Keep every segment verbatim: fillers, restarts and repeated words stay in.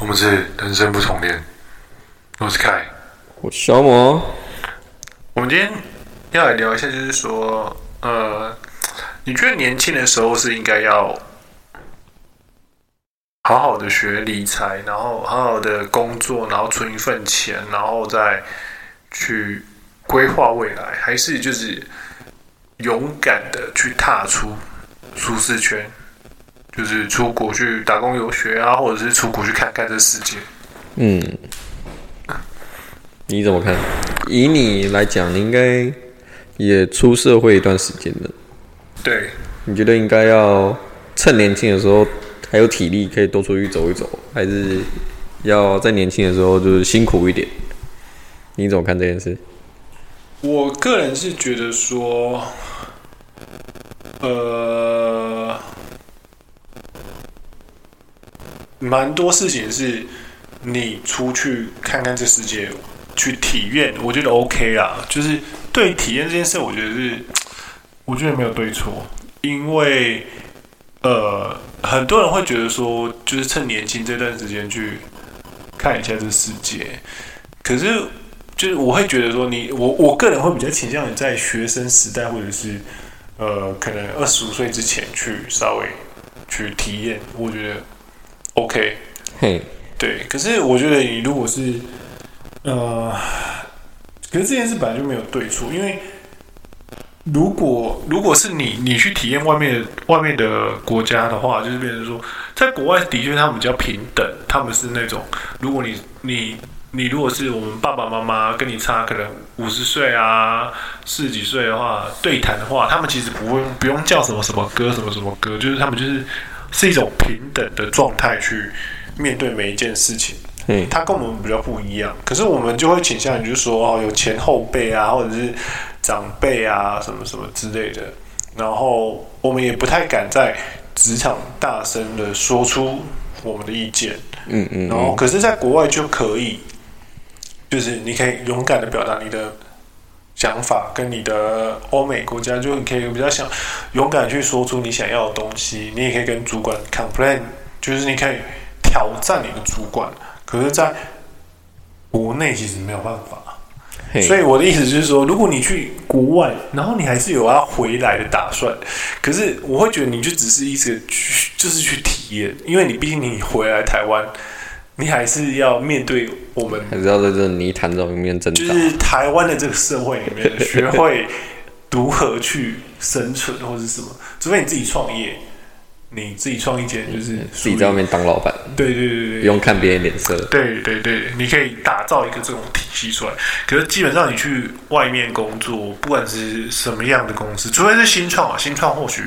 我们是人生不重练，我是凯，我是小魔。我们今天要来聊一下，就是说，呃，你觉得年轻的时候是应该要好好的学理财，然后好好的工作，然后存一份钱，然后再去规划未来，还是就是勇敢的去踏出舒适圈？就是出国去打工游学啊，或者是出国去看看这世界。嗯，你怎么看？以你来讲，你应该也出社会一段时间了。对，你觉得应该要趁年轻的时候还有体力，可以多出去走一走，还是要在年轻的时候就是辛苦一点？你怎么看这件事？我个人是觉得说，呃。蛮多事情是你出去看看这世界，去体验，我觉得 OK 啦。就是对体验这件事，我觉得是，我觉得没有对错，因为呃，很多人会觉得说，就是趁年轻这段时间去看一下这世界。可是，就是我会觉得说你，你我我个人会比较倾向于在学生时代，或者是呃，可能二十五岁之前去稍微去体验，我觉得。OK， 嘿，对，可是我觉得你如果是，呃，可是这件事本来就没有对错，因为如果如果是你你去体验外面的外面的国家的话，就是变成说，在国外的确他们比较平等，他们是那种，如果你你你如果是我们爸爸妈妈跟你差可能五十岁啊四十几岁的话，对谈的话，他们其实不用不用叫什么什么哥什么什么哥，就是他们就是。是一种平等的状态去面对每一件事情，嗯，它跟我们比较不一样。可是我们就会倾向于就是说，哦，有前后辈啊，或者是长辈啊，什么什么之类的。然后我们也不太敢在职场大声的说出我们的意见，嗯嗯。然后，可是在国外就可以，就是你可以勇敢的表达你的想法，跟你的欧美国家，就你可以比较想勇敢去说出你想要的东西，你也可以跟主管 complain， 就是你可以挑战你的主管。可是，在国内其实没有办法，所以我的意思就是说，如果你去国外，然后你还是有要回来的打算，可是我会觉得你就只是一直去，就是去体验，因为你毕竟你回来台湾。你还是要面对我们，还是要在这泥潭中面挣扎。就是台湾的这个社会里面，学会如何去生存或者什么，除非你自己创业，你自己创一间就是自己在外面当老板。对对对对，不用看别人脸色。对对对，你可以打造一个这种体系出来。可是基本上你去外面工作，不管是什么样的公司，除非是新创啊，新创或许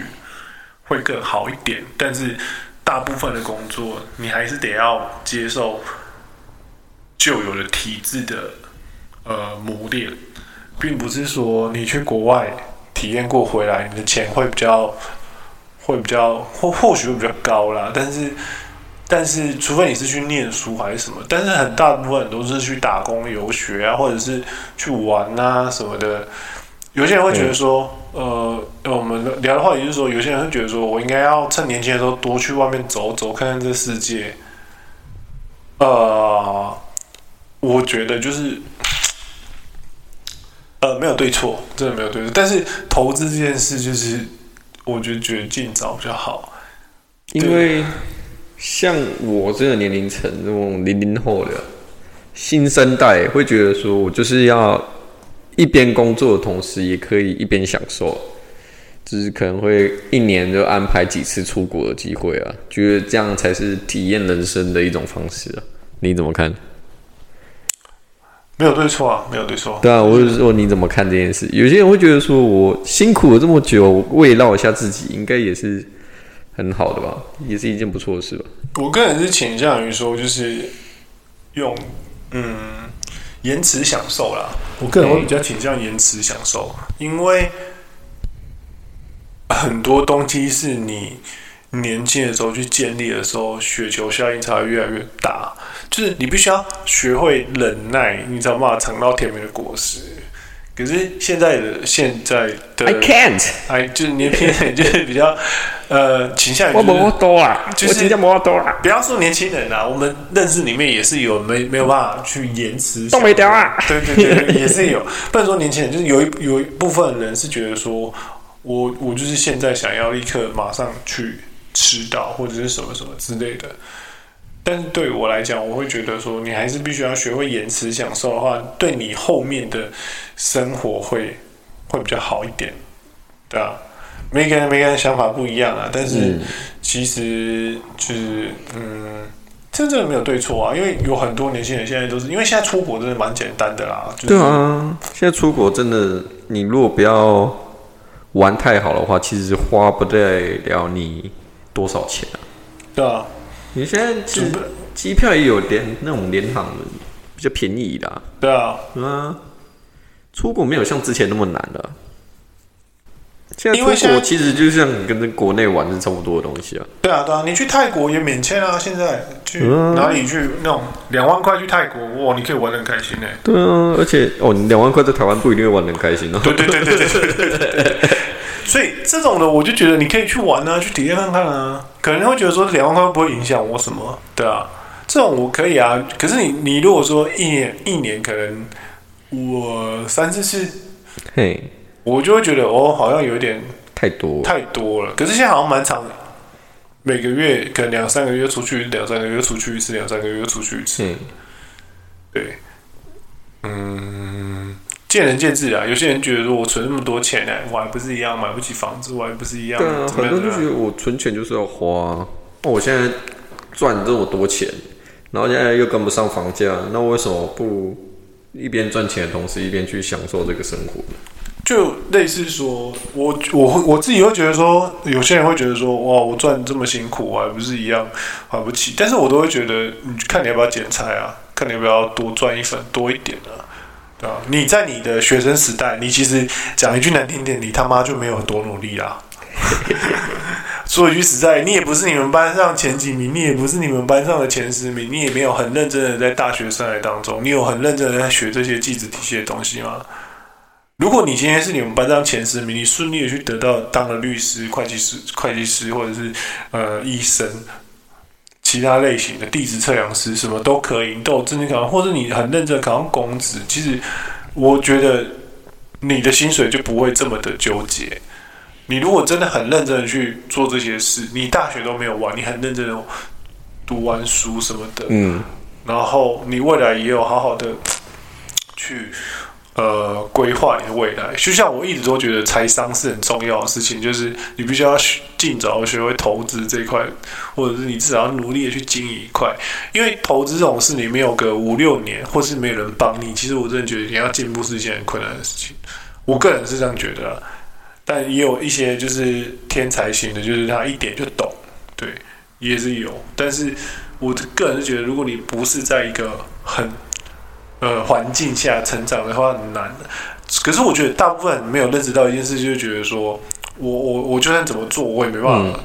会更好一点，但是。大部分的工作，你还是得要接受旧有的体制的呃磨练，并不是说你去国外体验过回来，你的钱会比较会比较或或许会比较高啦。但是但是，除非你是去念书还是什么，但是很大部分都是去打工游学啊，或者是去玩啊什么的。有些人会觉得说，呃，我们聊的话，也就是说，有些人会觉得说，我应该要趁年轻的时候多去外面走走，看看这世界。呃，我觉得就是，呃，没有对错，真的没有对错。但是投资这件事，就是我觉得觉得尽早比较好，因为像我这个年龄层，这种零零后的新生代，会觉得说我就是要。一边工作的同时，也可以一边享受，就是可能会一年就安排几次出国的机会啊，觉得这样才是体验人生的一种方式啊。你怎么看？没有对错啊，没有对错。对啊，我就是说你怎么看这件事？有些人会觉得说我辛苦了这么久，我慰劳一下自己，应该也是很好的吧，也是一件不错的事吧。我个人是倾向于说，就是用嗯。延迟享受啦，我个人会比较倾向延迟享受，因为很多东西是你年轻的时候去建立的时候，雪球效应才会越来越大。就是你必须要学会忍耐，你才有办法尝到甜美的果实。可是现在的现在的 ，I can't， 哎，就是你的偏就是比较呃，倾向于、就是、我没多啊，就是真的没多啊。不要说年轻人啊，我们认识里面也是有没没有办法去延迟，动没掉啊。对对对，也是有。不能说年轻人，就是有一有一部分人是觉得说，我我就是现在想要立刻马上去吃到或者是什么什么之类的。但是对我来讲，我会觉得说，你还是必须要学会延迟享受的话，对你后面的生活会会比较好一点，对啊。每个人每个人想法不一样啊，但是其实就是嗯，真正没有对错啊，因为有很多年轻人现在都是，因为现在出国真的蛮简单的啦、就是。对啊，现在出国真的，你如果不要玩太好的话，其实花不了你多少钱啊。对啊。你现在机机票也有联那种联航比较便宜啦。对啊，啊，出国没有像之前那么难了。现在出国其实就像跟国内玩是差不多的东西啊。对啊对啊，你去泰国也免签啊，现在去哪里去那种两万块去泰国，哇，你可以玩得很开心哎、欸。对啊，而且哦，你两万块在台湾不一定会玩得很开心哦。对对对对对对对对对。所以这种的，我就觉得你可以去玩啊，去体验看看啊。可能会觉得说两万块不会影响我什么，对啊，这种我可以啊。可是你你如果说一年一年可能我三四次，嘿，我就会觉得哦，好像有点太多太多了。可是现在好像蛮长的，每个月可能两三个月出去，两三个月出去一次，两三个月出去一次。嗯，对，嗯。见仁见智啊，有些人觉得说我存那么多钱、欸、我还不是一样买不起房子，我还不是一样。对啊，很多人就觉得我存钱就是要花、啊，我现在赚这么多钱，然后现在又跟不上房价，那我为什么不一边赚钱的同时一边去享受这个生活呢？就类似说，我我我自己会觉得说，有些人会觉得说，哇，我赚这么辛苦，我还不是一样还不起？但是我都会觉得，你看你要不要剪裁啊，看你要不要多赚一份多一点啊。你在你的学生时代，你其实讲一句难听点，你他妈就没有多努力啦。说一句实在，你也不是你们班上前几名，你也不是你们班上的前十名，你也没有很认真的在大学生涯当中，你有很认真的在学这些技职体系的东西吗？如果你今天是你们班上前十名，你顺利的去得到当了律师、会计师、会计师或者是呃医生。其他类型的地质测量师什么都可以，你都有正经考，或者你很认真考上公职，其实我觉得你的薪水就不会这么的纠结。你如果真的很认真的去做这些事，你大学都没有玩，你很认真的读完书什么的，嗯，然后你未来也有好好的去呃规划你的未来。就像我一直都觉得财商是很重要的事情，就是你必须要尽早学会投资这一块，或者是你至少要努力的去经营一块，因为投资这种事你没有个五六年，或是没有人帮你，其实我真的觉得你要进步是一件很困难的事情。我个人是这样觉得、啊，但也有一些就是天才型的，就是他一点就懂，对，也是有。但是我个人是觉得，如果你不是在一个很呃环境下成长的话，很难的。可是我觉得大部分没有认识到一件事，就是觉得说。我我我就算怎么做，我也没办法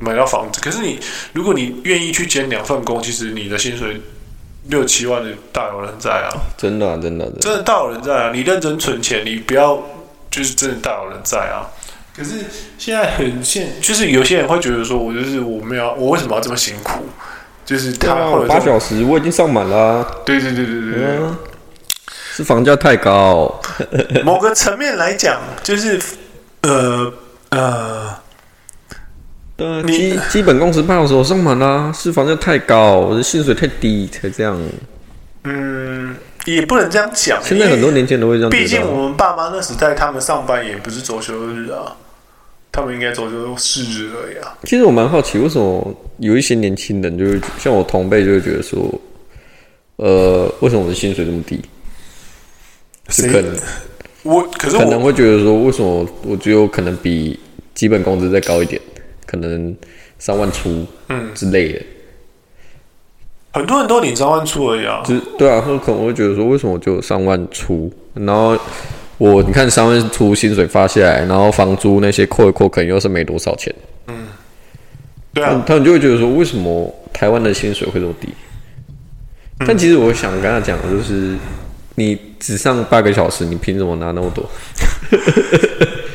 买到房子。嗯、可是你，如果你愿意去兼两份工，其实你的薪水六七万的大有人在啊！真的、啊、真的、啊、真的真的大有人在啊！你认真存钱，你不要就是真的大有人在啊！可是现在很现，就是有些人会觉得说，我就是我没有，我为什么要这么辛苦？就是他八小时我已经上满了、啊。对对对对对对。嗯、是房价太高。某个层面来讲，就是呃。呃，对，基基本工时八小时我上满啦，是房价太高，我的薪水太低才这样。嗯，也不能这样讲。现在很多年轻人都会这样觉得。毕竟我们爸妈那时代，他们上班也不是周休日啊，他们应该周休四日而已啊。其实我蛮好奇，为什么有一些年轻人就会像我同辈就会觉得说，呃，为什么我的薪水这么低？是可能。我可是我可能会觉得说，为什么我只有可能比基本工资再高一点，可能三万出之类的。嗯、很多人都领三万出而已啊。对啊，可能我会觉得说，为什么我只有三万出？然后我你看三万出薪水发下来，然后房租那些扣一扣，可能又是没多少钱。嗯，对啊，他们就会觉得说，为什么台湾的薪水会这么低？嗯、但其实我想跟他讲，就是。你只上八个小时，你凭什么拿那么多？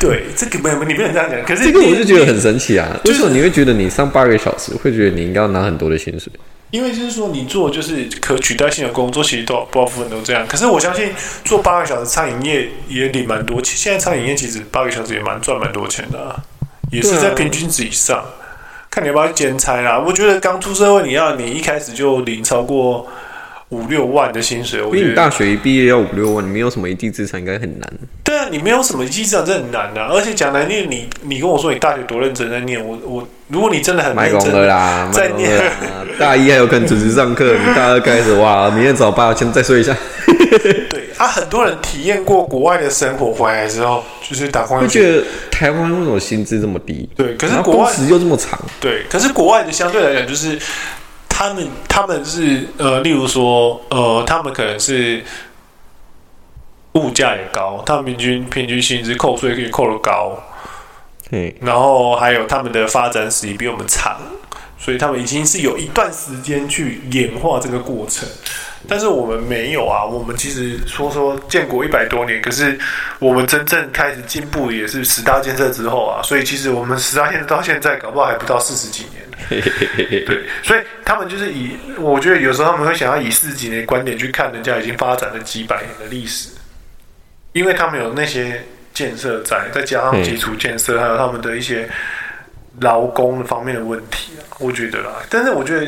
对，这个没有，你不能这样讲。可是这个我就觉得很神奇啊！为什么你会觉得你上八个小时，会觉得你应该要拿很多的薪水？因为就是说，你做就是可取代性的工作，其实都大部分都这样。可是我相信，做八个小时餐饮业也领蛮多钱。现在餐饮业其实八个小时也蛮赚蛮多钱的、啊，也是在平均值以上。啊、看你要不要兼差啦、啊。我觉得刚出社会，你要你一开始就领超过五六万的薪水，我觉得你大学一毕业要五六万，你没有什么一技之长，应该很难。对啊，你没有什么一技之长，这很难啊。而且讲难听，你你跟我说你大学多认真在念，我我如果你真的很认真啦，在念啦大一还有可能准时上课，你大二开始哇，明天早八先再睡一下。对啊，很多人体验过国外的生活，回来之后就是打工，就觉得台湾为什么薪资这么低？对，可是国外工时又这么长。对，可是国外的相对来讲就是。他们他们是呃，例如说呃，他们可能是物价也高，他们平均平均薪资扣税也扣得高，嗯，然后还有他们的发展史也比我们长，所以他们已经是有一段时间去演化这个过程，但是我们没有啊，我们其实说说建国一百多年，可是我们真正开始进步也是十大建设之后啊，所以其实我们十大建设到现在搞不好还不到四十几年。对，所以他们就是以，我觉得有时候他们会想要以四十几年的观点去看人家已经发展了几百年的历史，因为他们有那些建设在，再加上基础建设，还有他们的一些劳工方面的问题、啊、我觉得啦。但是我觉得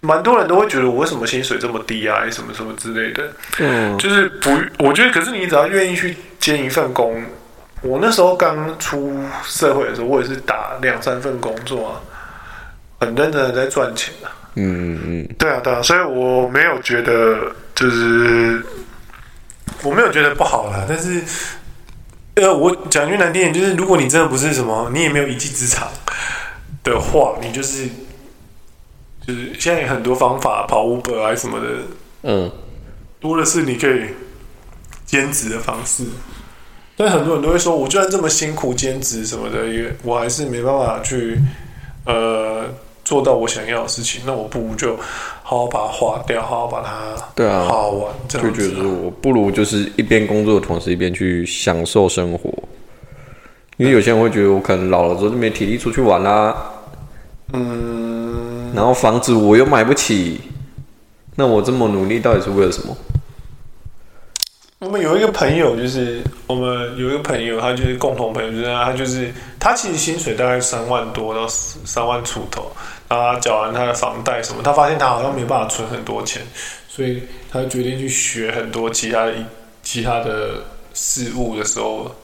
蛮多人都会觉得我为什么薪水这么低啊，什么什么之类的。嗯，就是不，我觉得可是你只要愿意去兼一份工，我那时候刚出社会的时候，我也是打两三份工作啊。很认真的在赚钱啊，嗯嗯对啊对啊，所以我没有觉得就是我没有觉得不好啦，但是呃，我讲句难听，就是如果你真的不是什么，你也没有一技之长的话，你就是就是现在有很多方法跑 Uber 啊什么的，嗯，多的是你可以兼职的方式。但很多人都会说，我就算这么辛苦兼职什么的，我还是没办法去。呃，做到我想要的事情，那我不如就好好把它花掉，好好把它对啊，好好玩这样子、啊。就觉得我不如就是一边工作的同时，一边去享受生活。因为有些人会觉得我可能老了之后就没体力出去玩啦、啊，嗯，然后房子我又买不起，那我这么努力到底是为了什么？我们有一个朋友，就是我们有一个朋友，他就是共同朋友，就是他就是他其实薪水大概三万多到三万出头，然后他缴完他的房贷什么，他发现他好像没办法存很多钱，所以他决定去学很多其他的其他的事物的时候，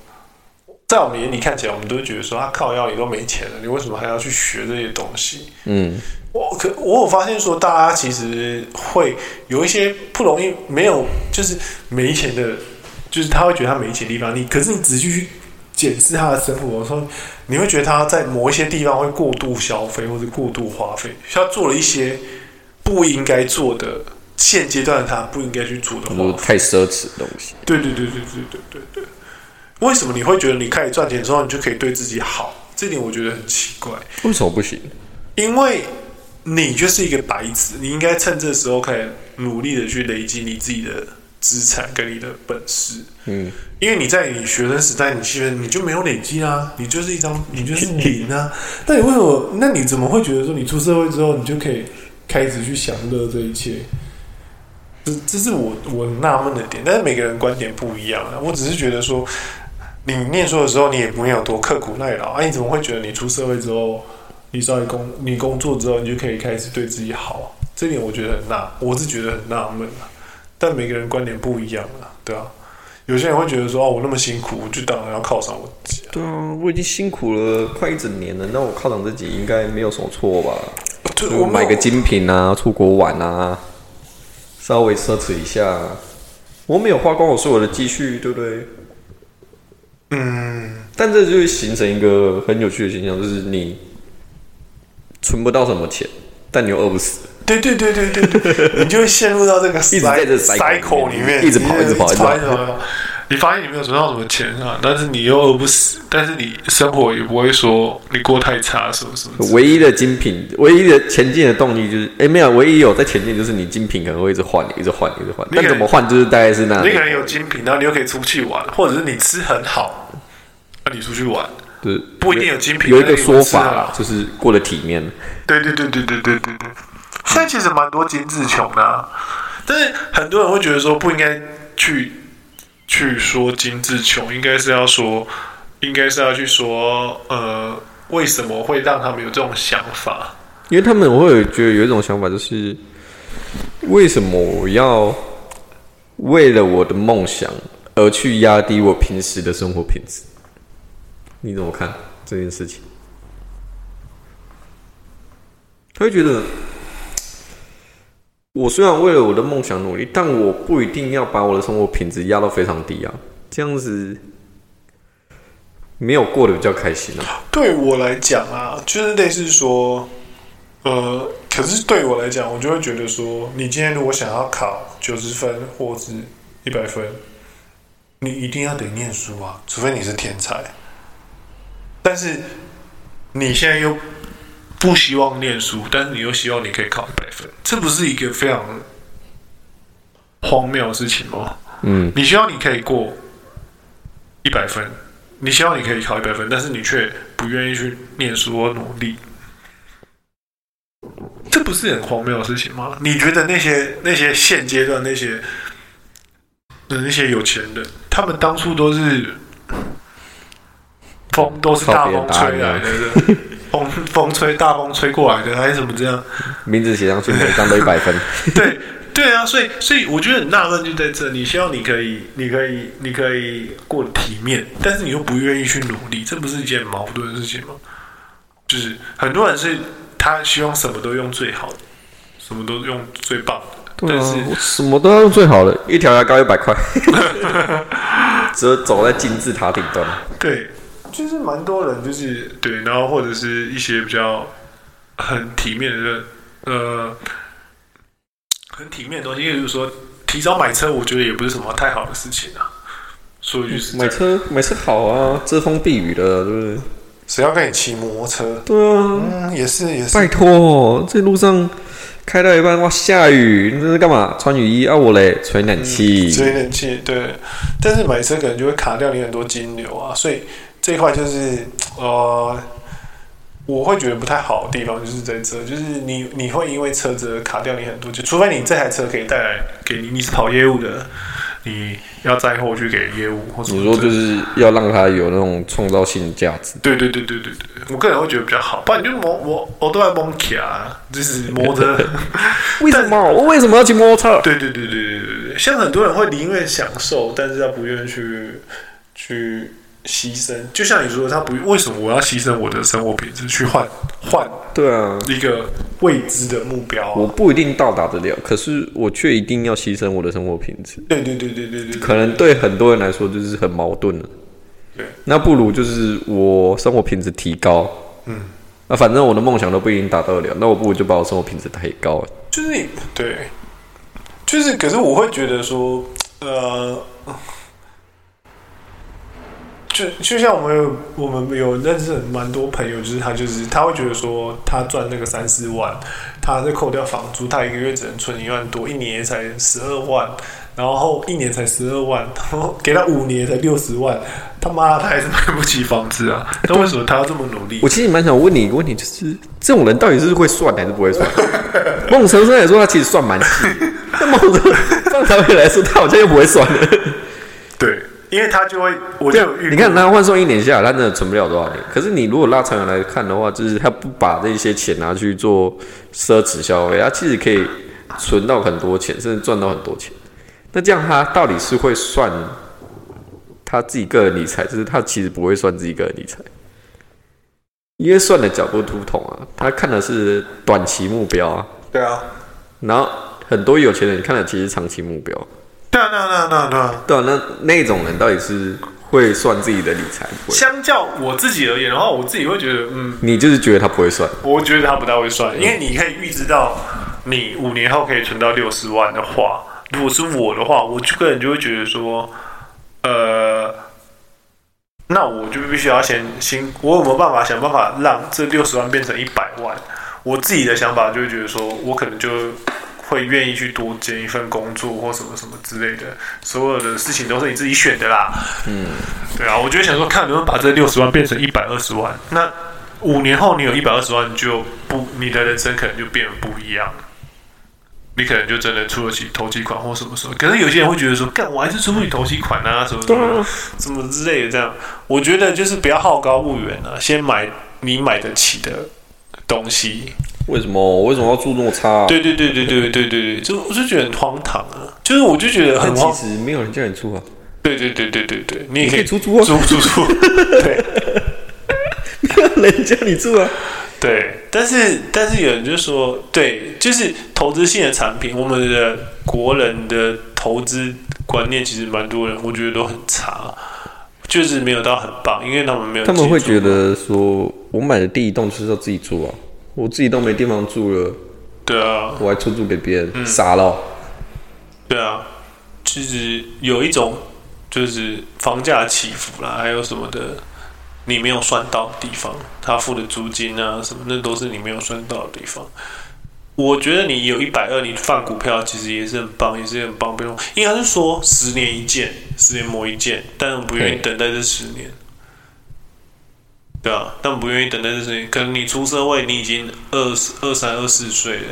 在我们眼里看起来，我们都会觉得说，他靠腰你都没钱了，你为什么还要去学这些东西？嗯。我可我有发现说，大家其实会有一些不容易，没有就是没钱的，就是他会觉得他没钱的地方，你可是你仔细去检视他的生活，说你会觉得他在某一些地方会过度消费或者过度花费，他做了一些不应该做的，现阶段的他不应该去做的花费，太奢侈的东西。对对对对对对对对。为什么你会觉得你开始赚钱之后，你就可以对自己好？这点我觉得很奇怪。为什么不行？因为。你就是一个白纸，你应该趁这时候开始努力的去累积你自己的资产跟你的本事。嗯，因为你在你学生时代，你其实你就没有累积啊，你就是一张，你就是零啊。那你为什么？那你怎么会觉得说你出社会之后，你就可以开始去享乐这一切？这这是我我纳闷的点，但是每个人观点不一样啊。我只是觉得说，你念书的时候你也没有多刻苦耐劳啊，你怎么会觉得你出社会之后？你稍微工，你工作之后，你就可以开始对自己好，这点我觉得很纳，我是觉得很纳闷啊。但每个人观点不一样啊，对啊。有些人会觉得说，哦，我那么辛苦，我就当然要犒赏我自己、啊。对啊，我已经辛苦了快一整年了，那我犒赏自己应该没有什么错吧？对，我买个精品啊，出国玩啊，稍微奢侈一下。我没有花光我所有的积蓄，对不对？嗯。但这就会形成一个很有趣的现象，就是你。存不到什么钱，但你又饿不死。对对对对对，你就会陷入到这个 cycle 里面，一直跑一直跑一直跑。你发现你没有存到什么钱啊，但是你又饿不死，但是你生活也不会说你过太差什么什么。唯一的精品，唯一的前进的动力就是，哎，没有，唯一有在前进就是你精品可能会一直换，一直换，一直换。但怎么换就是大概是那样。你可能有精品，然后你又可以出去玩，或者是你吃很好。那你出去玩，对，不一定有精品，有一个说法啦，就是过得体面。对对对对对对对对。现在其实蛮多精致穷的、啊，但是很多人会觉得说不应该去去说精致穷，应该是要说，应该是要去说，呃，为什么会让他们有这种想法？因为他们会有觉得有一种想法，就是为什么我要为了我的梦想而去压低我平时的生活品质？你怎么看这件事情？他会觉得，我虽然为了我的梦想努力，但我不一定要把我的生活品质压到非常低啊，这样子没有过得比较开心啊。对我来讲啊，就是类似说。呃，可是对我来讲，我就会觉得说，你今天如果想要考九十分或是一百分，你一定要得念书啊，除非你是天才。但是你现在又不希望念书，但是你又希望你可以考一百分，这不是一个非常荒谬的事情吗？嗯，你希望你可以过一百分，你希望你可以考一百分，但是你却不愿意去念书或努力。这不是很荒谬的事情吗？你觉得那些那些现阶段那些那些有钱人，他们当初都是风都是大风吹来的，风风吹大风吹过来的，还是怎么这样？名字写上去，每张都一百分。对对啊，所以所以我觉得纳闷就在这，你希望你可以你可以你可以过得体面，但是你又不愿意去努力，这不是一件矛盾的事情吗？就是很多人是。他希望什么都用最好的，什么都用最棒的。对啊，但是我什么都要用最好的，一条牙膏一百块，只有走在金字塔顶端。对，就是蛮多人就是对，然后或者是一些比较很体面的，呃，很体面的东西，例如说提早买车，我觉得也不是什么太好的事情啊。所以就是买车，买车好啊，遮风避雨的，对不对？谁要跟你骑摩托车？对啊，嗯，也是也是。拜托、哦，这路上开到一半，哇，下雨，你这是干嘛？穿雨衣啊，我嘞吹冷气、嗯，吹冷气，对。但是买车可能就会卡掉你很多金流啊，所以这一块就是呃，我会觉得不太好的地方就是在这，就是你你会因为车子卡掉你很多，就除非你这台车可以带来给你，你是跑业务的。你要载货去给业务，或者你说就是要让他有那种创造性价值。对对对对对对，我个人会觉得比较好，不然你就摩摩我都在蒙卡，就是摩托。为什么我为什么要骑摩托？对对对对对对对，像很多人会宁愿享受，但是他不愿意去去牺牲。就像你说，他不为什么我要牺牲我的生活品质去换换？对啊，一个未知的目标、啊，我不一定到达得了，可是我却一定要牺牲我的生活品质。对对对对对对，可能对很多人来说就是很矛盾了。对，那不如就是我生活品质提高，嗯，那、啊、反正我的梦想都不一定达到得了，那我不如就把我生活品质提高。就是你对，就是可是我会觉得说，呃。就, 就像我们有我们有认识蛮多朋友，就是他就是他会觉得说，他赚那个三四万，他再扣掉房租，他一个月只能存一万多，一年才十二万，然后一年才十二万，然后给他五年才六十万，他妈他还是买不起房子啊！那为什么他要这么努力？我其实蛮想问你一个问题，就是这种人到底是会算还是不会算？某种程度来说，他其实算蛮细，那某种正常人来说，他好像又不会算了。对。因为他就会，我就有遇过。你看他换算一年下来，他真的存不了多少年。可是你如果拉长远来看的话，就是他不把这些钱拿去做奢侈消费，他其实可以存到很多钱，甚至赚到很多钱。那这样他到底是会算他自己个人理财，就是他其实不会算自己个人理财，因为算的角度不同啊。他看的是短期目标啊。对啊。然后很多有钱人看的其实是长期目标。对啊，对啊，对啊，对啊，对啊，那那种人到底是会算自己的理财？相较我自己而言的话，我自己会觉得，嗯，你就是觉得他不会算，我觉得他不太会算，因为你可以预知到，你五年后可以存到六十万的话，如果是我的话，我个人就会觉得说，呃，那我就必须要先先，我有没有办法想办法让这六十万变成一百万？我自己的想法就会觉得说，我可能就。会愿意去多接一份工作或什么什么之类的，所有的事情都是你自己选的啦。嗯，对啊，我就想说，看能不能把这六十万变成一百二十万。那五年后你有一百二十万，就不，你的人生可能就变得不一样了。你可能就真的出得起头期款或什么时候，可是有些人会觉得说，干我还是出不起头期款啊，什么什么什么之类的这样。我觉得就是不要好高骛远啊，先买你买得起的东西。为什么我为什么要住那么差、啊？对对对对对对对对，就我就觉得很荒唐啊，就是我就觉得很荒。其实没有人叫你住啊。对对对对对对，你也可以出租啊，租租租。对，没有人叫你住啊。对，但是但是有人就说，对，就是投资性的产品，我们的国人的投资观念其实蛮多人，我觉得都很差，就是没有到很棒，因为他们没有。他们会觉得说，我买的第一栋就是要自己住啊，我自己都没地方住了，对啊，我还出租给别人，傻了、嗯。对啊，其实有一种就是房价起伏啦，还有什么的。你没有算到的地方，他付的租金啊什么，那都是你没有算到的地方。我觉得你有一百二十，你放股票其实也是很棒，也是很棒。不用，应该是说十年一件，十年磨一件，但我不愿意等待这十年。对啊，但不愿意等待这十年。可能你出社会，你已经二十二三、二四岁了，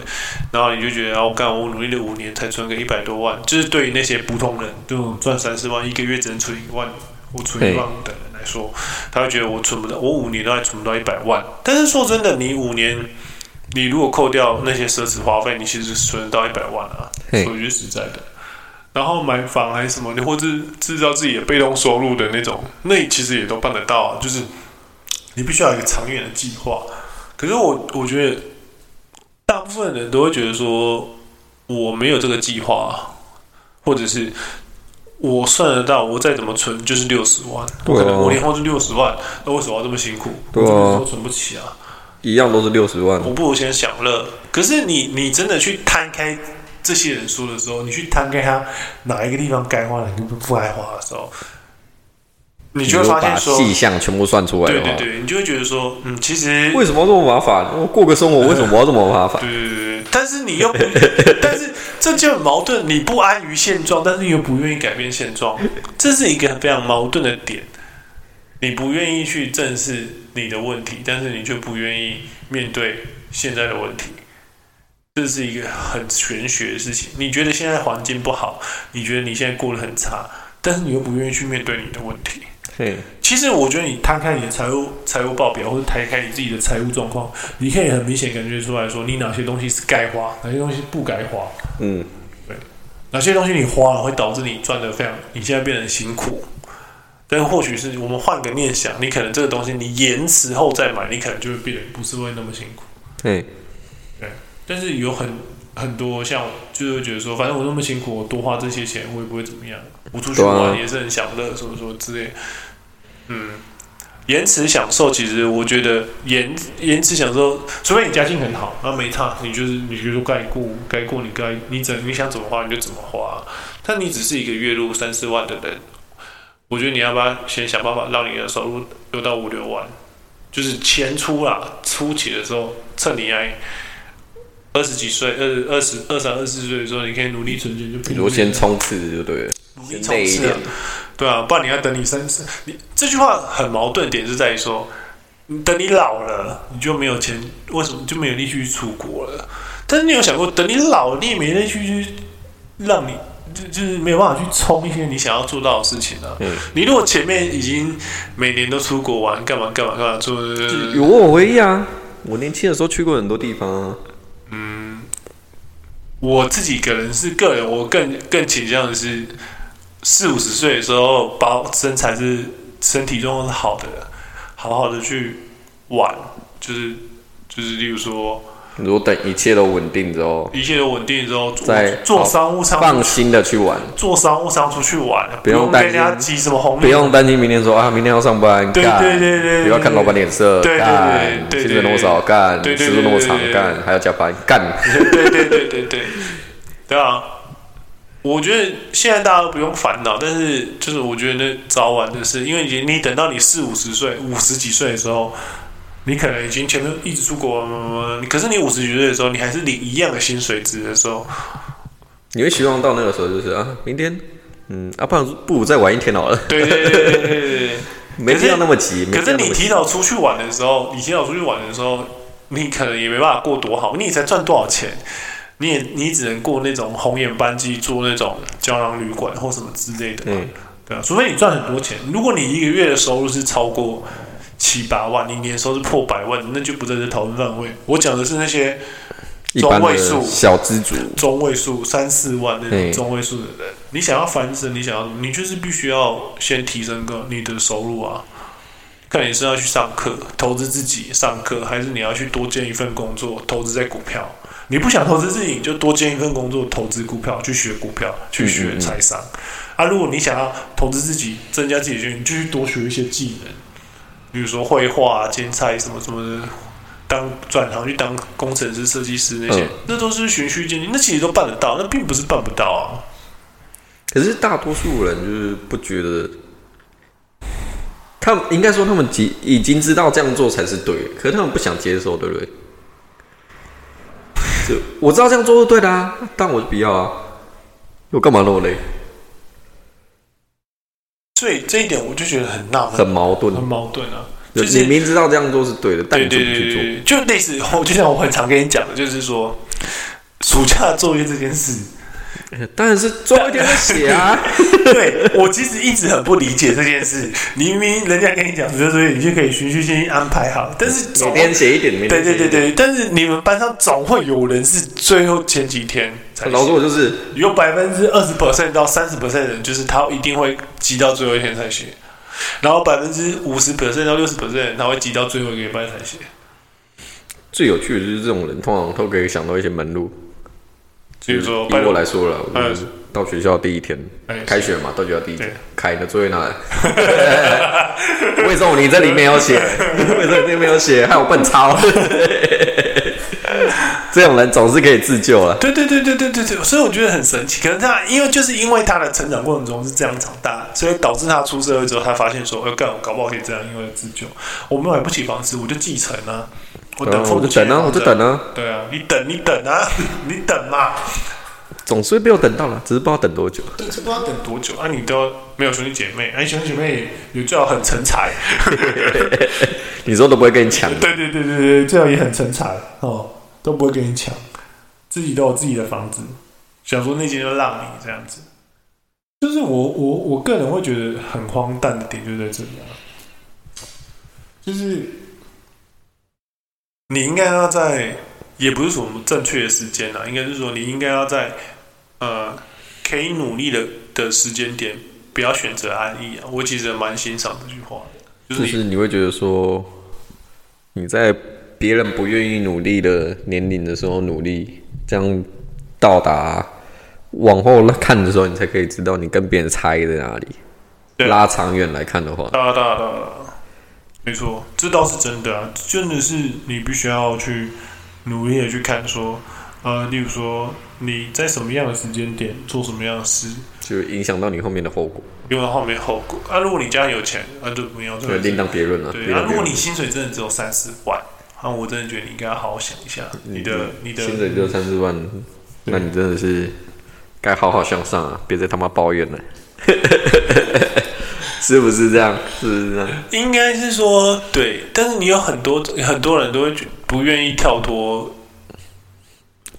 然后你就觉得，我、哦、干，我努力了五年才存个一百多万，就是对于那些普通人，就赚三四万，一个月只能存一万，我存一万五的。来说，他会觉得我存不到，我五年都还存不到一百万。但是说真的，你五年，你如果扣掉那些奢侈花费，你其实存得到一百万啊。所以我觉得实在的，然后买房还是什么，你或者制造自己的被动收入的那种，那其实也都办得到啊。就是你必须要有一个长远的计划。可是我我觉得，大部分人都会觉得说，我没有这个计划，或者是。我算得到，我再怎么存就是六十万，我可能五年后就六十万，那为什么要这么辛苦？对啊，我都存不起啊，一样都是六十万。我不如先享乐。可是你你真的去摊开这些人说的时候，你去摊开他哪一个地方该花，哪一个不该花的时候，你就会发现说，细项全部算出来的话，对对对，你就会觉得说，嗯，其实为什么要这么麻烦？我过个生活为什么我要这么麻烦？对对对，但是你又不，但是。这就很矛盾，你不安于现状，但是你又不愿意改变现状，这是一个非常矛盾的点。你不愿意去正视你的问题，但是你却不愿意面对现在的问题，这是一个很玄学的事情。你觉得现在环境不好，你觉得你现在过得很差，但是你又不愿意去面对你的问题。其实我觉得你摊开你的财务财务报表，或者摊开你自己的财务状况，你可以很明显感觉出来说，你哪些东西是该花，哪些东西不该花。嗯，对，哪些东西你花了会导致你赚得非常，你现在变得很辛苦。但或许是我们换个念想，你可能这个东西你延迟后再买，你可能就会变得不是会那么辛苦。对，对，但是有很很多像就是会觉得说，反正我那么辛苦，我多花这些钱，我也不会怎么样。我出去玩也是很享乐，什么什么之类的。嗯，延迟享受，其实我觉得延延迟享受，除非你家境很好，那、啊、没差，你就是你觉得该过该过你该你怎你想怎么花你就怎么花、啊。但你只是一个月入三四万的人，我觉得你要不要先想办法让你的收入有到五六万，就是前出啦，初期的时候，趁你还二十几岁、二二十二三、二四岁的时候，你可以努力存钱就。比如先冲刺就对了。努力冲刺啊，对啊，不然你要等你三十。你这句话很矛盾点是在于说，等你老了，你就没有钱，为什么就没有力气去出国了？但是你有想过，等你老了，你也没力气去，让你就就是没有办法去冲一些你想要做到的事情啊。嗯、你如果前面已经每年都出国玩，干嘛干嘛干嘛做，有我回忆啊，我年轻的时候去过很多地方啊。嗯，我自己个人是个人，我更更倾向的是。四五十岁的时候，把身材是身体状况是好的，好好的去玩，就是就是，例如说，如果等一切都稳定之后，一切都稳定之后，再做商务舱，放心的去玩，做商务舱出去玩，不用担心急什么红，不用担心明天说啊，明天要上班，对对对对，不要看老板脸色，对对对，薪水那么少，干时间那么长，干还要加班，干，对对对对对，对啊。我觉得现在大家都不用烦恼，但是就是我觉得那早晚的事，因为你等到你四五十岁、五十几岁的时候，你可能已经前面一直出国，嗯、可是你五十几岁的时候，你还是领一样的薪水值的时候，你会希望到那个时候就是啊，明天，嗯，啊，不然不如再玩一天好了。对对对对对对对，没必要那么急。可是你提早出去玩的时候，你提早出去玩的时候，你可能也没办法过多好，你才赚多少钱，你也你只能过那种红眼班机，住那种胶囊旅馆或什么之类的。嗯，对啊，除非你赚很多钱。如果你一个月的收入是超过七八万，你年收是破百万，那就不在这讨论范围。我讲的是那些中位数、小资族、中位数三四万那种中位数的人，你想要翻身，你想要，你就是必须要先提升个你的收入啊。看你是要去上课，投资自己上课，还是你要去多兼一份工作，投资在股票。你不想投资自己，你就多兼一份工作，投资股票，去学股票，去学财商。嗯嗯啊，如果你想要投资自己，增加自己的兴趣，你就去多学一些技能。比如说绘画、啊、剪彩什么什么的，当转行去当工程师、设计师那些，嗯、那都是循序渐进，那其实都办得到，那并不是办不到啊。可是大多数人就是不觉得，他们应该说他们已经知道这样做才是对的，可是他们不想接受，对不对？我知道这样做是对的啊，但我不要啊，我干嘛那么累？所以这一点我就觉得很纳闷，很矛盾，很矛盾啊！就是你明知道这样做是对的，但你怎么去做？对对对对，就类似，就像我很常跟你讲的，就是说暑假作业这件事，当然是作业在写啊。对，我其实一直很不理解这件事。你明明人家跟你讲暑假作业，你就可以循序渐进安排好，但是每天写一点，每天写一点。对对对对，但是你们班上总会有人是最后前几天。老师，我就是有百分之二十 percent 到三十 percent 的人，就是他一定会积到最后一天才写，然后百分之五十 percent 到六十 percent 他会积到最后一个礼拜才写。最有趣的就是这种人，通常都可以想到一些门路。比如说，以我来说了，我到学校第一天，开学嘛，到学校第一天，凯的作业拿来，为什么你这里没有写？为什么你没有写？害我笨抄。这种人总是可以自救了。对对对对对对对，所以我觉得很神奇。可能他因为就是因为他的成长过程中是这样长大，所以导致他出社会之后，他发现说：“哎、欸，干我搞不好可以这样，因为自救。我没有买不起房子，我就继承啊，我等父母亲、啊，我就等啊，对啊，你等你等啊，你等嘛，总是被我等到了，只是不知道等多久。对，不知道等多久啊！你都没有兄弟姐妹，哎、啊，兄弟姐妹也最好很成才，你说都不会跟你抢。对对对对对，最好也很成才哦。”都不会跟你抢，自己都有自己的房子，想说那间就让你这样子，就是我我我个人会觉得很荒诞的点就在这里啊，就是你应该要在，也不是什么正确的时间啊，应该是说你应该要在呃可以努力的的时间点，不要选择安逸啊。我其实蛮欣赏这句话的，就是你、就是、你会觉得说你在。别人不愿意努力的年龄的时候努力，这样到达往后看的时候，你才可以知道你跟别人差异在哪里。拉长远来看的话，当然当然当然，没错，这倒是真的啊，真的是你必须要去努力的去看说，呃，例如说你在什么样的时间点做什么样的事，就影响到你后面的后果。因为后面后果啊，如果你家里有钱啊，就不用。对，另当别论了。对啊，如果你薪水真的只有三四万。那、啊、我真的觉得你应该好好想一下，你的你的薪水只有三四万，那你真的是该好好向上啊！别再他妈抱怨了，是不是这样？是不是这样？应该是说对，但是你有很多很多人都会不愿意跳脱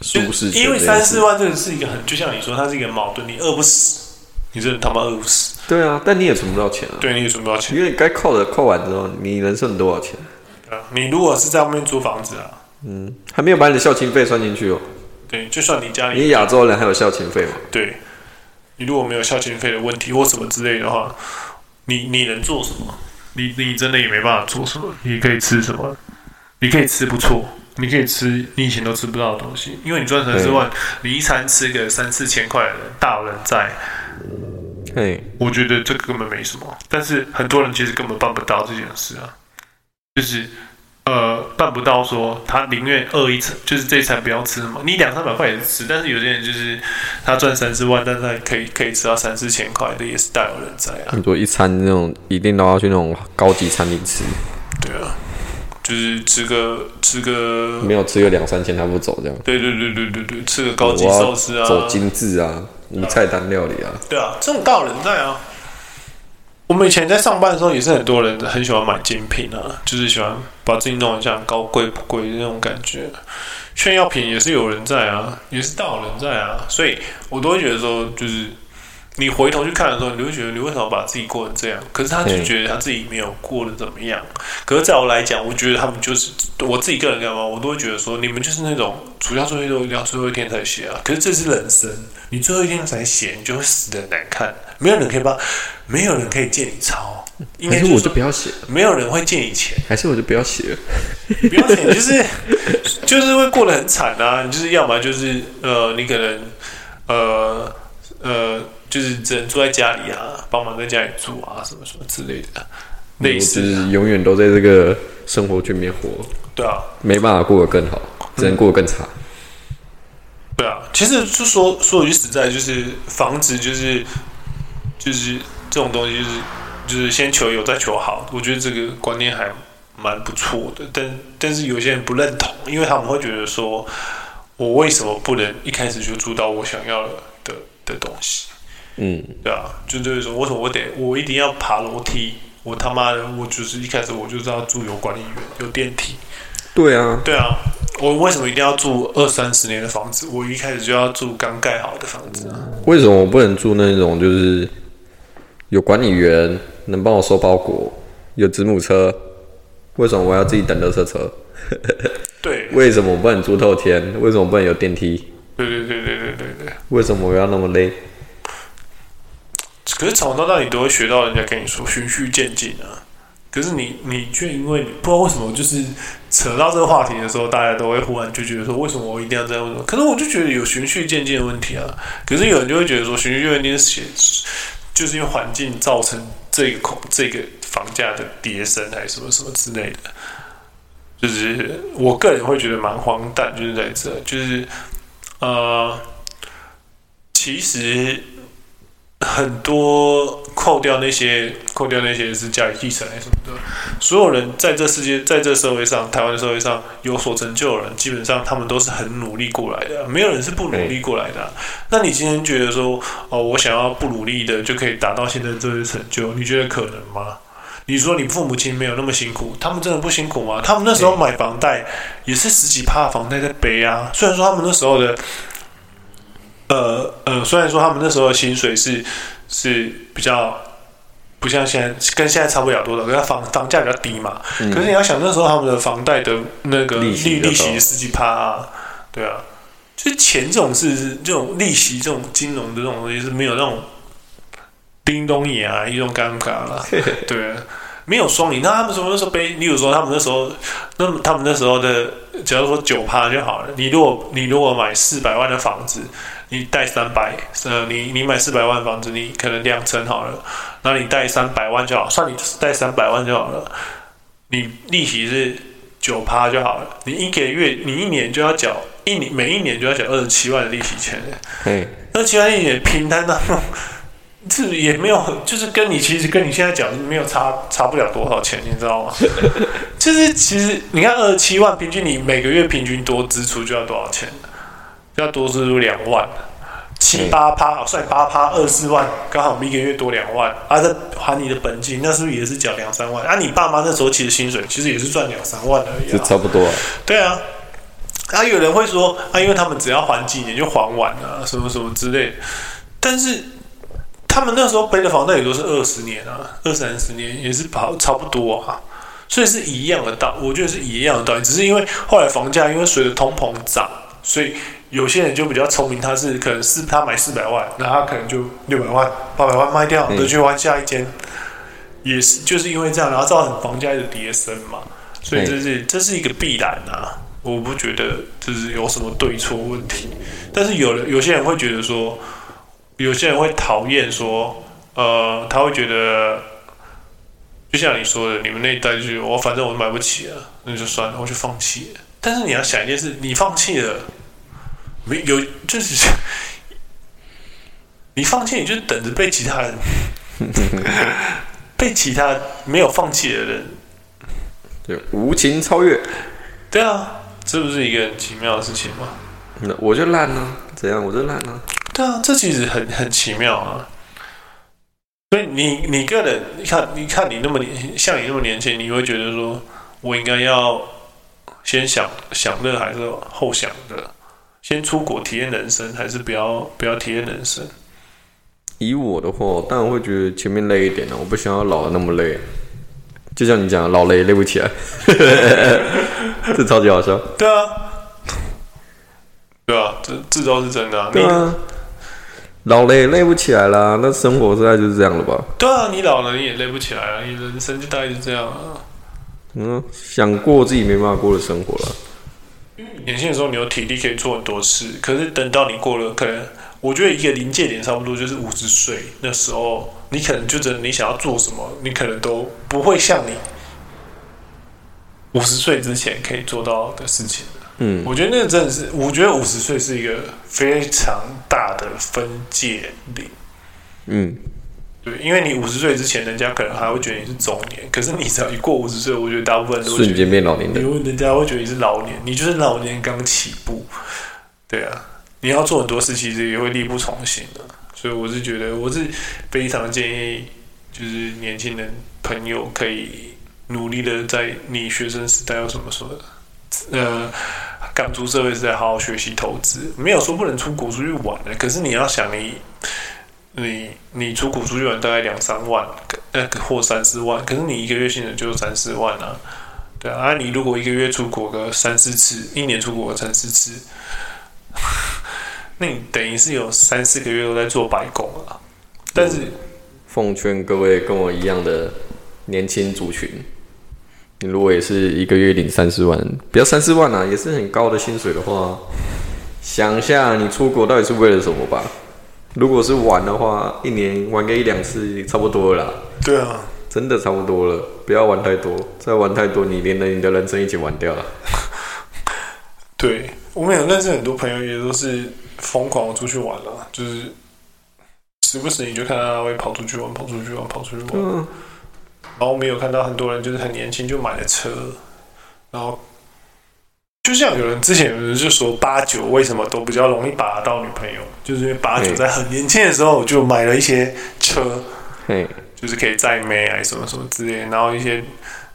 舒适圈，因为三四万这个是一个很，就像你说，它是一个矛盾，你饿不死，你真的他妈饿不死。对啊，但你也存不到钱啊。对，你也存不到钱，因为你该扣的扣完之后，你能剩多少钱？你如果是在外面租房子啊，嗯，还没有把你的孝亲费算进去哦。对，就算你家里，你亚洲人还有孝亲费吗？对，你如果没有孝亲费的问题或什么之类的话，你你能做什么？你你真的也没办法做什么。你可以吃什么？你可以吃不错，你可以吃你以前都吃不到的东西，因为你赚三四万，你一餐吃个三四千块的大有人在。嘿，我觉得这个根本没什么，但是很多人其实根本办不到这件事啊。就是，呃，办不到说他宁愿饿一餐，就是这一餐不要吃嘛。你两三百块也是吃，但是有些人就是他赚三四万，但是他可以可以吃到三四千块的，也是大有人在啊。很多一餐那种一定都要去那种高级餐厅吃。对啊，就是吃个吃个没有吃个两三千他不走这样。对对对对对对，吃个高级寿司啊，走精致啊，你菜单料理啊。对啊，这种大有人在啊。我们以前在上班的时候也是很多人很喜欢买精品啊，就是喜欢把自己弄得像高贵不贵的那种感觉。炫耀品也是有人在啊，也是大有人在啊，所以我都会觉得说，就是你回头去看的时候，你会觉得你为什么把自己过成这样？可是他就觉得他自己没有过得怎么样。嗯、可是在我来讲，我觉得他们就是我自己个人干嘛，我都会觉得说，你们就是那种暑假作业都要最后一天才写啊。可是这是人生，你最后一天才写，你就会死得难看。没有人可以把，没有人可以借你抄，应该就是我就不要写，没有人会借你钱，还是我就不要写了，不要写，就是就是会过得很惨啊！你就是要么就是呃，你可能呃呃，就是只能住在家里啊，帮忙在家里住啊，什么什么之类的，类似、啊、就是永远都在这个生活圈里面活，对啊，没办法过得更好，只能过得更差。嗯对啊，其实就说说句实在，就是房子就是。就是这种东西，就是就是先求有再求好，我觉得这个观念还蛮不错的。但但是有些人不认同，因为他们会觉得说，我为什么不能一开始就住到我想要的的东西？嗯，对啊，就就是说，为什么我得我一定要爬楼梯？我他妈的，我就是一开始我就是要住有管理员、有电梯。对啊，对啊，我为什么一定要住二三十年的房子？我一开始就要住刚盖好的房子啊？为什么我不能住那种就是？有管理员能帮我收包裹，有子母车，为什么我要自己等垃圾车？对，为什么我不能住透天？为什么我不能有电梯？对对对对对对对。为什么我要那么累？可是从头到尾都会学到人家跟你说循序渐进啊。可是你你却因为你不知道为什么，就是扯到这个话题的时候，大家都会忽然就觉得说，为什么我一定要这样？可是我就觉得有循序渐进的问题啊。可是有人就会觉得说，循序渐进是就是因为环境造成这个这个房价的跌升，还是什么什么之类的，就是我个人会觉得蛮荒诞，就是在这，就是呃，其实很多扣掉那些扣掉那些是家里继承还是什么的，所有人在这世界在这社会上，台湾的社会上有所成就的人，基本上他们都是很努力过来的，没有人是不努力过来的、啊。那你今天觉得说，哦，我想要不努力的就可以达到现在这些成就，你觉得可能吗？你说你父母亲没有那么辛苦，他们真的不辛苦吗？他们那时候买房贷也是十几趴的房贷在背啊，虽然说他们那时候的。呃呃，虽然说他们那时候的薪水是是比较不像现在，跟现在差不了多少，可是房房价比较低嘛、嗯。可是你要想那时候他们的房贷的那个利息利息十几趴啊，对啊，就是钱这种事，这种利息这种金融的这种东西是没有那种叮咚眼啊，一种尴尬啦，对、啊。没有双赢，那他们什么时候背？例如说，他们那时候，那他们那时候的，假如说九趴就好了。你如果你如果买四百万的房子，你贷三百，呃，你你买四百万房子，你可能两成好了，那你贷三百万就好，算你贷三百万就好了。你利息是九趴就好了，你一个月，你一年就要缴一年，每一年就要缴二十七万的利息钱。嗯，二十七万也平摊到。这也没有，就是跟你其实跟你现在讲没有差，差不了多少钱，你知道吗？就是其实你看二十七万，平均你每个月平均多支出就要多少钱？就要多支出两万，七八趴，算八趴，二四万，刚好我们一个月多两万，啊，再还你的本金，那是不是也是缴两三万？啊，你爸妈那时候其实薪水其实也是赚两三万而已、啊，是差不多、啊。对啊。啊，有人会说啊，因为他们只要还几年就还完了、啊，什么什么之类的，但是。他们那时候背的房贷也都是二十年啊，二三十年也是差不多啊，所以是一样的道理，我觉得是一样的道理，只是因为后来房价因为随着通膨涨，所以有些人就比较聪明，他是可能是他买四百万，那他可能就六百万、八百万卖掉，就去换下一间，也是就是因为这样，然后造成房价的跌升嘛，所以这是这是一个必然啊，我不觉得就是有什么对错问题，但是有有些人会觉得说。有些人会讨厌说，呃，他会觉得，就像你说的，你们那一代就是我、哦，反正我买不起了，那就算了，我就放弃了。但是你要想一件事，你放弃了，没有就是你放弃，你就是等着被其他人，被其他没有放弃的人就无情超越。对啊，这不是一个很奇妙的事情吗？嗯、我就烂了，怎样？我就烂了。对啊，这其实很很奇妙啊。所以你你个人，你看你看你那么年，像你那么年轻，你会觉得说，我应该要先享享乐还是后享乐？先出国体验人生还是不要不要体验人生？以我的话，当然会觉得前面累一点了、啊，我不想要老的那么累。就像你讲，老了也累不起来，这超级好笑。对啊。对啊，这这都是真的、啊。对啊，老了也累不起来啦，那生活实在就是这样了吧？对啊，你老了你也累不起来了，你人生就大概是这样啊。嗯，想过自己没办法过的生活了。年轻的时候你有体力可以做很多事，可是等到你过了，可能我觉得一个临界点差不多就是五十岁那时候，你可能就真的你想要做什么，你可能都不会像你五十岁之前可以做到的事情。嗯，我觉得那真的是，我觉得五十岁是一个非常大的分界点。嗯，对，因为你五十岁之前，人家可能还会觉得你是中年，可是你只要一过五十岁，我觉得大部分都瞬间变老年的，因为人家会觉得你是老年，你就是老年刚起步。对啊，你要做很多事，其实也会力不从心的、啊。所以我是觉得，我是非常建议，就是年轻人朋友可以努力的，在你学生时代要怎么说的。呃，刚出社会是在好好学习投资，没有说不能出国出去玩的。可是你要想你，你你出国出去玩大概两三万，呃，或三四万。可是你一个月薪水就三四万啊，对啊。啊你如果一个月出国个三四次，一年出国个三四次，那你等于是有三四个月都在做白工啊。但是，奉劝各位跟我一样的年轻族群。你如果也是一个月领三四万，不要三四万啊，也是很高的薪水的话，想一下你出国到底是为了什么吧。如果是玩的话，一年玩个一两次差不多了啦。对啊，真的差不多了，不要玩太多，再玩太多你连你的人生一起玩掉了。对，我们有认识很多朋友也都是疯狂出去玩了，就是时不时你就看他会跑出去玩，跑出去玩，跑出去玩。嗯，然后我们有看到很多人就是很年轻就买了车，然后就像有人之前有人就说八九为什么都比较容易把到女朋友，就是因为八九在很年轻的时候就买了一些车，就是可以载妹啊什么什么之类的，然后一些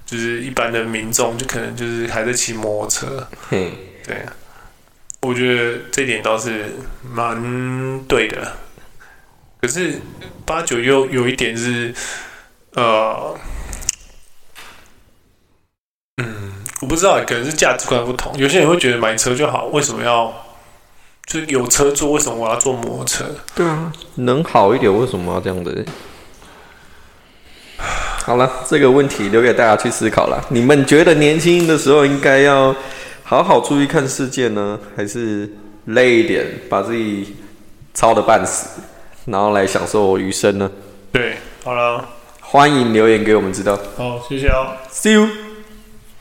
就是一般的民众就可能就是还在骑摩托车，对，我觉得这点倒是蛮对的。可是八九又有一点是。呃，嗯，我不知道，可能是价值观不同。有些人会觉得买车就好，为什么要就是有车坐？为什么我要坐摩托车？对啊，能好一点，为什么要这样的？好了，这个问题留给大家去思考了。你们觉得年轻的时候应该要好好注意看世界呢，还是累一点，把自己操得半死，然后来享受余生呢？对，好了。欢迎留言给我们知道。好，谢谢哦。See you。